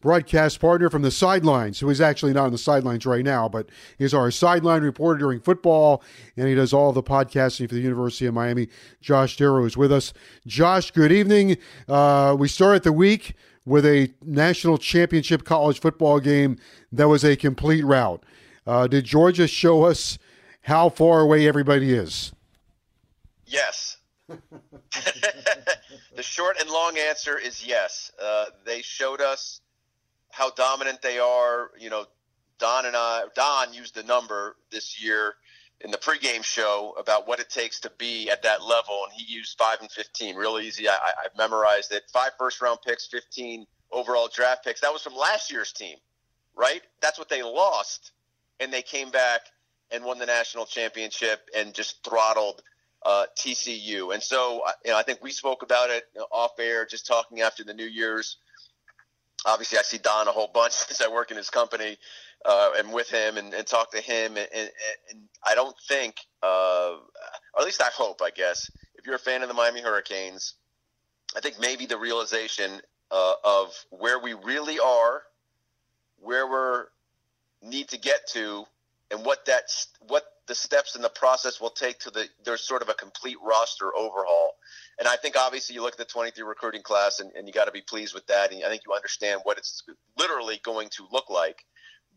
broadcast partner from the sidelines, who is actually not on the sidelines right now, but is our sideline reporter during football, and he does all the podcasting for the University of Miami. Josh Darrow is with us. Josh, good evening. We started the week with a national championship college football game that was a complete rout. Did Georgia show us how far away everybody is? Yes. The short and long answer is yes. They showed us how dominant they are. You know, Don used the number this year in the pregame show about what it takes to be at that level, and he used 5 and 15, real easy. I've memorized it. 5 first-round picks, 15 overall draft picks. That was from last year's team, right? That's what they lost, and they came back and won the national championship and just throttled TCU. And so, you know, I think we spoke about it off air, just talking after the New Year's. Obviously, I see Don a whole bunch since I work in his company and with him and talk to him. And I don't think, or at least I hope, I guess, if you're a fan of the Miami Hurricanes, I think maybe the realization of where we really are, where we need to get to, and what the steps in the process will take to there's sort of a complete roster overhaul. And I think obviously you look at the 23 recruiting class and you got to be pleased with that. And I think you understand what it's literally going to look like.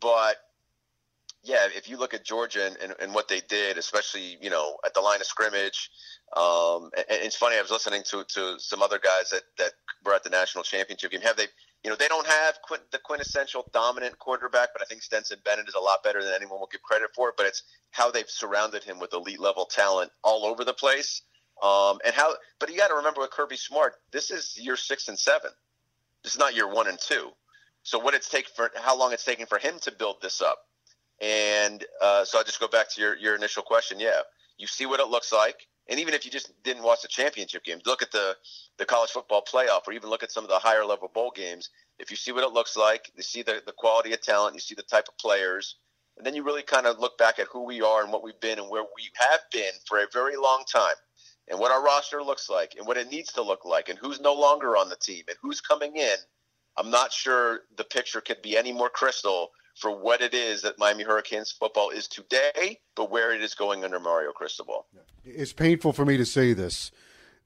But yeah, if you look at Georgia and what they did, especially, you know, at the line of scrimmage, and it's funny, I was listening to some other guys that were at the national championship game. They don't have the quintessential dominant quarterback, but I think Stetson Bennett is a lot better than anyone will give credit for. But it's how they've surrounded him with elite-level talent all over the place. But you got to remember with Kirby Smart, this is year 6 and 7. This is not year 1 and 2. So how long it's taken for him to build this up. And so I'll just go back to your initial question. Yeah, you see what it looks like. And even if you just didn't watch the championship game, look at the college football playoff, or even look at some of the higher level bowl games. If you see what it looks like, you see the quality of talent, you see the type of players, and then you really kind of look back at who we are and what we've been and where we have been for a very long time, and what our roster looks like and what it needs to look like and who's no longer on the team and who's coming in. I'm not sure the picture could be any more crystal for what it is that Miami Hurricanes football is today, but where it is going under Mario Cristobal. It's painful for me to say this,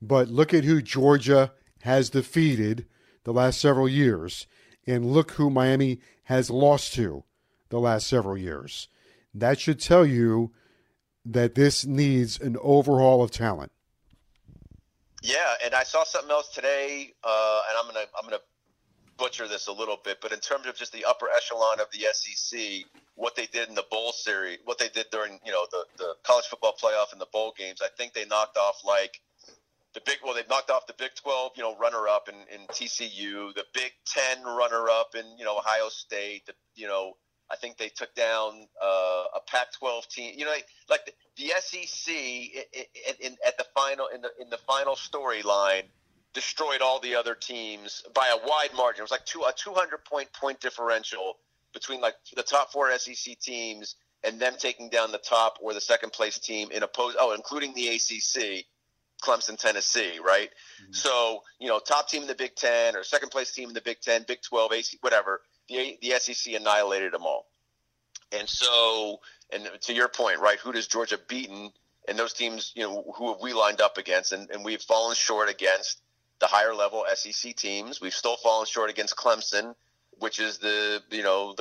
but look at who Georgia has defeated the last several years, and look who Miami has lost to the last several years. That should tell you that this needs an overhaul of talent. Yeah, and I saw something else today, and I'm gonna butcher this a little bit, but in terms of just the upper echelon of the SEC, what they did in the bowl series, what they did during, you know, the college football playoff and the bowl games, I think they knocked off they've knocked off the Big 12, you know, runner up in TCU, the Big 10 runner up in, you know, Ohio State, I think they took down a Pac-12 team, you know, like the SEC in the final storyline destroyed all the other teams by a wide margin. It was like a 200-point differential between like the top 4 SEC teams and them taking down the top or the second-place team including the ACC, Clemson, Tennessee, right? Mm-hmm. So, you know, top team in the Big 10 or second-place team in the Big 10, Big 12, ACC, whatever, the SEC annihilated them all. And so, and to your point, right, who does Georgia beaten? And those teams, you know, who have we lined up against and we've fallen short against. the higher level SEC teams. We've still fallen short against Clemson, which is the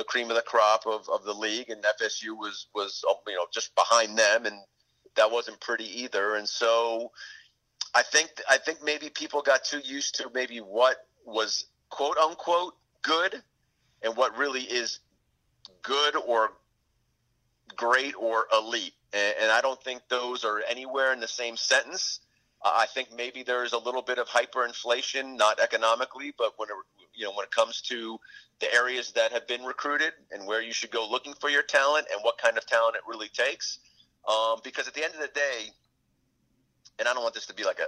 cream of the crop of the league, and FSU was just behind them, and that wasn't pretty either. And so I think maybe people got too used to maybe what was quote unquote good and what really is good or great or elite. And I don't think those are anywhere in the same sentence. I think maybe there is a little bit of hyperinflation, not economically, but when it comes to the areas that have been recruited and where you should go looking for your talent and what kind of talent it really takes. Because at the end of the day, and I don't want this to be like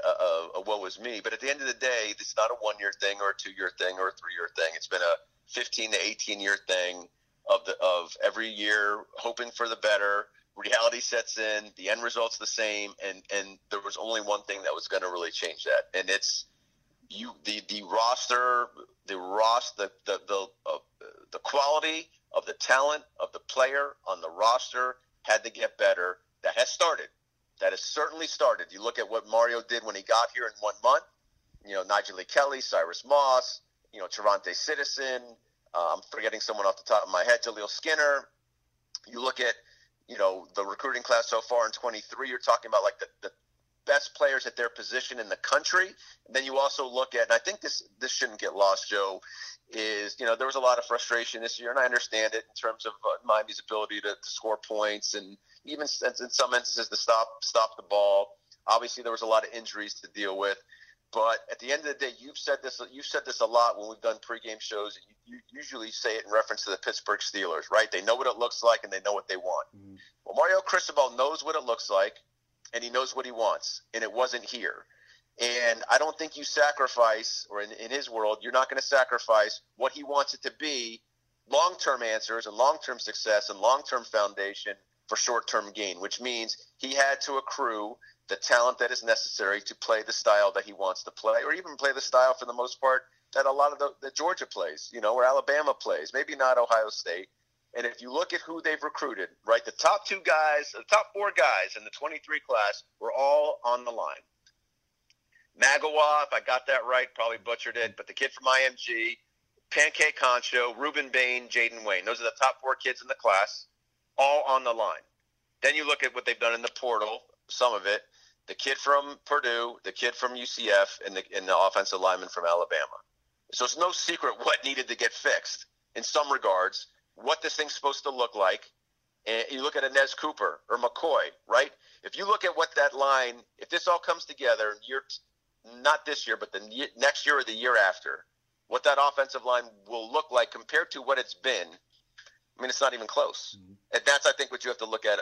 a woe is me, but at the end of the day, it's not a 1-year thing or a 2-year thing or a 3-year thing. It's been a 15 to 18 year thing of every year hoping for the better. Reality sets in, the end result's the same, and there was only one thing that was going to really change that, and it's the quality of the talent of the player on the roster had to get better. That has certainly started. You look at what Mario did when he got here in 1 month. Nigel Lee Kelly, Cyrus Moss, Trevante Citizen. I'm forgetting someone off the top of my head, Jaleel Skinner. You look at the recruiting class so far in 23, you're talking about like the best players at their position in the country. And then you also look at, and I think this shouldn't get lost, Joe, is, there was a lot of frustration this year, and I understand it in terms of Miami's ability to score points and even in some instances to stop the ball. Obviously, there was a lot of injuries to deal with. But at the end of the day, you've said this a lot when we've done pregame shows. You usually say it in reference to the Pittsburgh Steelers, right? They know what it looks like and they know what they want. Mm-hmm. Well, Mario Cristobal knows what it looks like and he knows what he wants, and it wasn't here. And I don't think you sacrifice, or in his world, you're not going to sacrifice what he wants it to be, long-term answers and long-term success and long-term foundation for short-term gain, which means he had to accrue the talent that is necessary to play the style that he wants to play, or even play the style for the most part that a lot of the Georgia plays, or Alabama plays, maybe not Ohio State. And if you look at who they've recruited, right, the top four guys in the 23 class were all on the line. Magawa, if I got that right, probably butchered it, but the kid from IMG, Pancake Concho, Reuben Bain, Jaden Wayne, those are the top four kids in the class, all on the line. Then you look at what they've done in the portal, some of it, the kid from Purdue, the kid from UCF, and the offensive lineman from Alabama. So it's no secret what needed to get fixed in some regards, what this thing's supposed to look like. And you look at Inez Cooper or McCoy, right? If you look at what that line, if this all comes together, not this year, but the next year or the year after, what that offensive line will look like compared to what it's been, I mean, it's not even close. Mm-hmm. And that's, I think, what you have to look at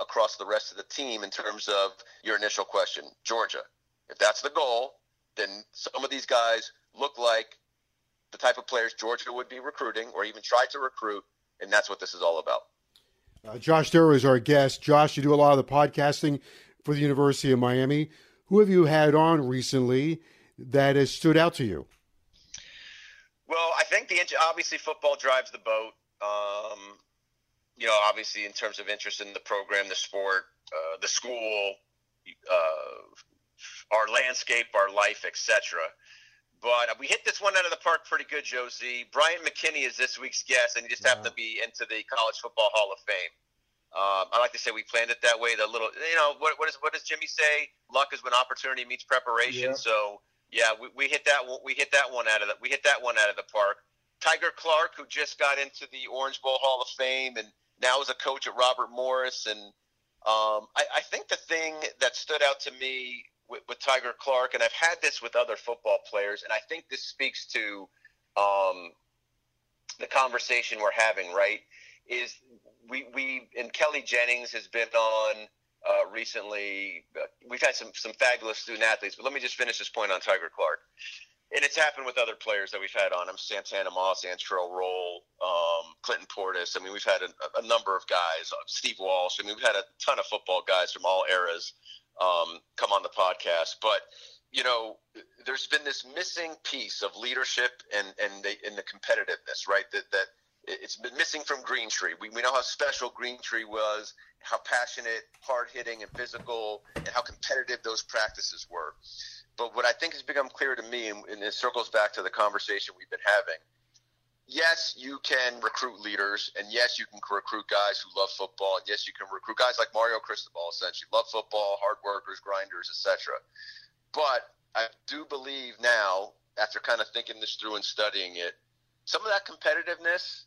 across the rest of the team in terms of your initial question. Georgia, if that's the goal, then some of these guys look like the type of players Georgia would be recruiting or even try to recruit, and that's what this is all about. Josh Darrow is our guest. Josh, you do a lot of the podcasting for the University of Miami. Who have you had on recently that has stood out to you? Well, I think obviously football drives the boat. Obviously in terms of interest in the program, the sport, the school, our landscape, our life, etc. But we hit this one out of the park pretty good, Josie. Brian McKinney is this week's guest, and he just happened to be into the College Football Hall of Fame. I like to say we planned it that way. The little, what does Jimmy say? Luck is when opportunity meets preparation. Yeah. So yeah, we hit that one out of the park. Tiger Clark, who just got into the Orange Bowl Hall of Fame, and now is a coach at Robert Morris. And I think the thing that stood out to me with Tiger Clark, and I've had this with other football players, and I think this speaks to the conversation we're having, right, is we and Kelly Jennings has been on recently. We've had some fabulous student athletes, but let me just finish this point on Tiger Clark. And it's happened with other players that we've had on. I'm Santana Moss, Antrell Roll, Clinton Portis. I mean, we've had a number of guys, Steve Walsh. I mean, we've had a ton of football guys from all eras come on the podcast. But, there's been this missing piece of leadership and the competitiveness, right, that it's been missing from Greentree. We know how special Greentree was, how passionate, hard-hitting, and physical, and how competitive those practices were. But what I think has become clear to me, and it circles back to the conversation we've been having, yes, you can recruit leaders, and yes, you can recruit guys who love football, and yes, you can recruit guys like Mario Cristobal, essentially, love football, hard workers, grinders, etc. But I do believe now, after kind of thinking this through and studying it, some of that competitiveness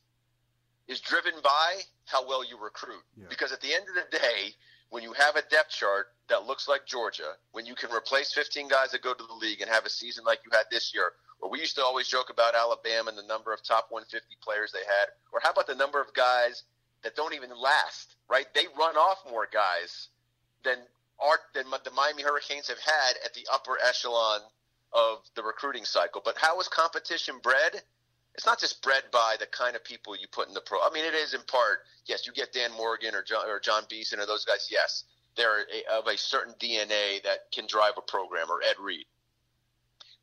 is driven by how well you recruit. Yeah. Because at the end of the day, when you have a depth chart that looks like Georgia, when you can replace 15 guys that go to the league and have a season like you had this year, or we used to always joke about Alabama and the number of top 150 players they had, or how about the number of guys that don't even last, right? They run off more guys than the Miami Hurricanes have had at the upper echelon of the recruiting cycle. But how is competition bred? It's not just bred by the kind of people you put in the pro. I mean, it is in part, yes, you get Dan Morgan or John Beason or those guys, yes. They're of a certain DNA that can drive a program, or Ed Reed.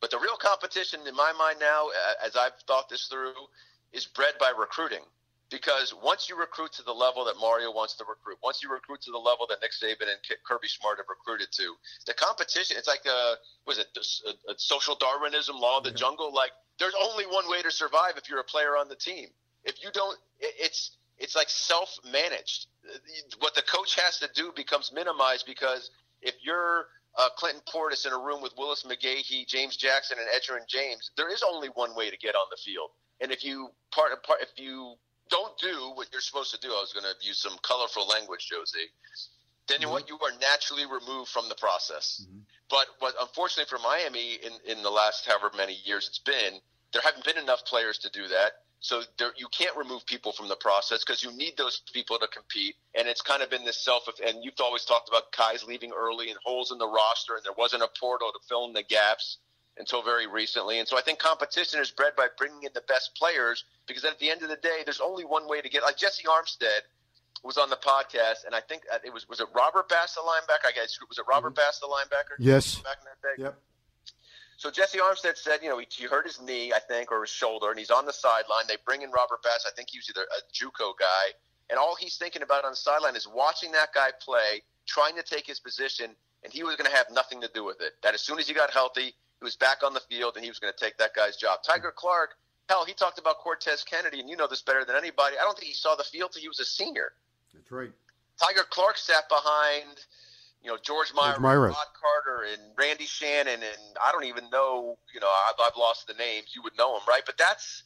But the real competition in my mind now, as I've thought this through, is bred by recruiting. Because once you recruit to the level that Mario wants to recruit, once you recruit to the level that Nick Saban and Kirby Smart have recruited to, the competition, it's like a social Darwinism, law of the jungle, like there's only one way to survive if you're a player on the team. If you don't, it's like self-managed. What the coach has to do becomes minimized, because if you're Clinton Portis in a room with Willis McGahee, James Jackson, and Edgerrin James, there is only one way to get on the field. And if you don't do what you're supposed to do, I was going to use some colorful language, Josie, then you are naturally removed from the process. Mm-hmm. But what, unfortunately for Miami, in the last however many years it's been, there haven't been enough players to do that. So you can't remove people from the process, because you need those people to compete. And it's kind of been this and you've always talked about guys leaving early and holes in the roster, and there wasn't a portal to fill in the gaps until very recently. And so I think competition is bred by bringing in the best players, because at the end of the day, there's only one way to get – like Jesse Armstead was on the podcast, and I think it was it Robert Bass, the linebacker? I guess, was it Robert Bass, the linebacker? Yes. Back in that day? Yep. So Jesse Armstead said, he hurt his knee, I think, or his shoulder, and he's on the sideline. They bring in Robert Bass. I think he was either a JUCO guy. And all he's thinking about on the sideline is watching that guy play, trying to take his position, and he was going to have nothing to do with it. That as soon as he got healthy, he was back on the field, and he was going to take that guy's job. Tiger Clark, hell, he talked about Cortez Kennedy, and you know this better than anybody. I don't think he saw the field till he was a senior. That's right. Tiger Clark sat behind – George Myron, Rod Carter, and Randy Shannon, and I don't even know, I've lost the names. You would know them, right? But that's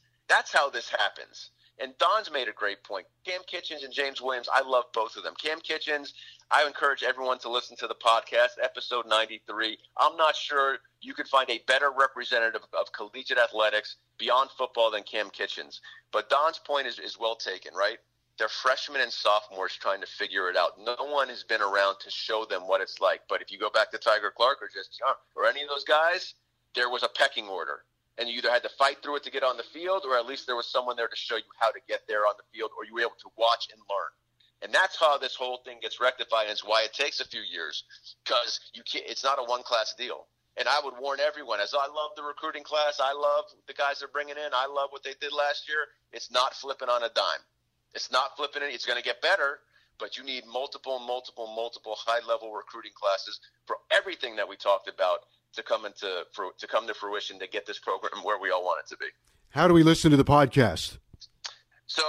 how this happens. And Don's made a great point. Cam Kitchens and James Williams, I love both of them. Cam Kitchens, I encourage everyone to listen to the podcast, episode 93. I'm not sure you could find a better representative of collegiate athletics beyond football than Cam Kitchens. But Don's point is well taken, right? They're freshmen and sophomores trying to figure it out. No one has been around to show them what it's like. But if you go back to Tiger Clark or just or any of those guys, there was a pecking order. And you either had to fight through it to get on the field, or at least there was someone there to show you how to get there on the field, or you were able to watch and learn. And that's how this whole thing gets rectified, and it's why it takes a few years, because it's not a one-class deal. And I would warn everyone, as I love the recruiting class, I love the guys they're bringing in, I love what they did last year, it's not flipping on a dime. It's not flipping it. It's going to get better, but you need multiple high-level recruiting classes for everything that we talked about to come to fruition to get this program where we all want it to be. How do we listen to the podcast? So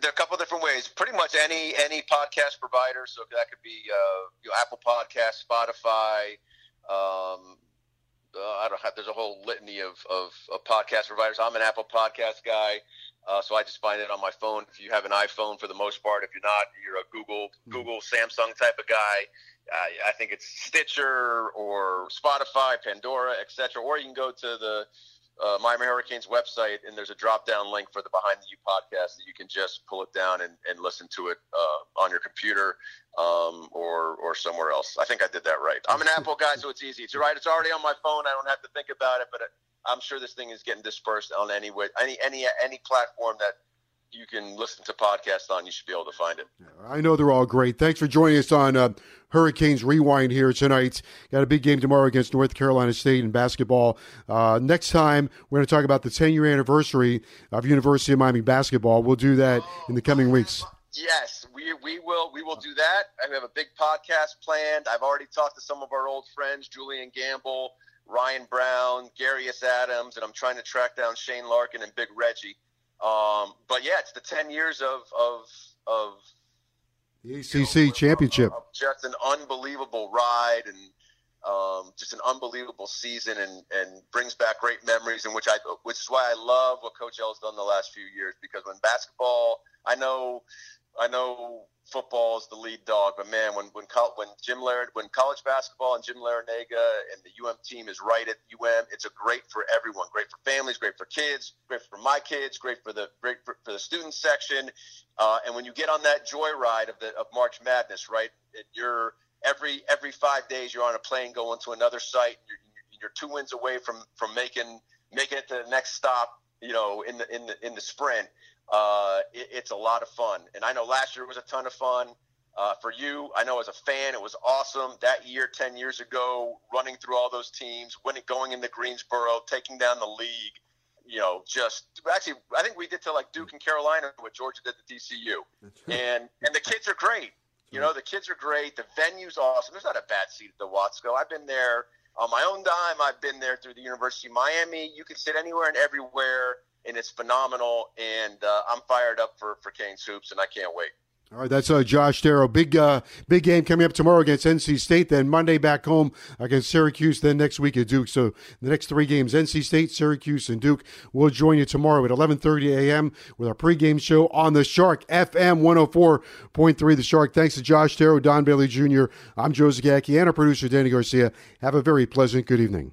there are a couple of different ways. Pretty much any podcast provider. So that could be Apple Podcasts, Spotify. There's a whole litany of podcast providers. I'm an Apple Podcast guy. So I just find it on my phone. If you have an iPhone, for the most part, if you're not, you're a Google, Samsung type of guy. I think it's Stitcher or Spotify, Pandora, etc. Or you can go to the Miami Hurricanes website, and there's a drop-down link for the Behind the U podcast that you can just pull it down and listen to it on your computer or somewhere else. I think I did that right. I'm an Apple guy, so it's easy. It's right. It's already on my phone. I don't have to think about it, but I'm sure this thing is getting dispersed on any platform that you can listen to podcasts on. You should be able to find it. Yeah, I know they're all great. Thanks for joining us on Hurricanes Rewind here tonight. Got a big game tomorrow against North Carolina State in basketball. Next time, we're going to talk about the 10-year anniversary of University of Miami basketball. We'll do that in the coming weeks. Yes, we will do that. I have a big podcast planned. I've already talked to some of our old friends, Julian Gamble, Ryan Brown, Garius Adams, and I'm trying to track down Shane Larkin and Big Reggie. But yeah, it's the 10 years of the ACC championship. Just an unbelievable ride and just an unbelievable season, and brings back great memories. And which is why I love what Coach L's done the last few years, because when basketball, I know football is the lead dog, but man, when college basketball and Jim Larinaga and the UM team is right at UM, it's a great for everyone, great for families, great for kids, great for my kids, great for the student section. And when you get on that joyride of March Madness, right, you're every 5 days you're on a plane going to another site. You're 2 wins away from making it to the next stop, you know, in the sprint. It's a lot of fun. And I know last year was a ton of fun for you. I know as a fan, it was awesome that year, 10 years ago, running through all those teams, going into Greensboro, taking down the league, you know, I think we did to like Duke and Carolina, what Georgia did to TCU. Right. And the kids are great. You know, the kids are great. The venue's awesome. There's not a bad seat at the Watsco. I've been there on my own dime. I've been there through the University of Miami. You can sit anywhere and everywhere. And it's phenomenal, and I'm fired up for Canes Hoops, and I can't wait. All right, that's Josh Darrow. Big game coming up tomorrow against NC State, then Monday back home against Syracuse, then next week at Duke. So the next 3 games, NC State, Syracuse, and Duke. We'll join you tomorrow at 11:30 a.m. with our pregame show on The Shark, FM 104.3 The Shark. Thanks to Josh Darrow, Don Bailey Jr. I'm Joe Zagacki, and our producer, Danny Garcia. Have a very pleasant good evening.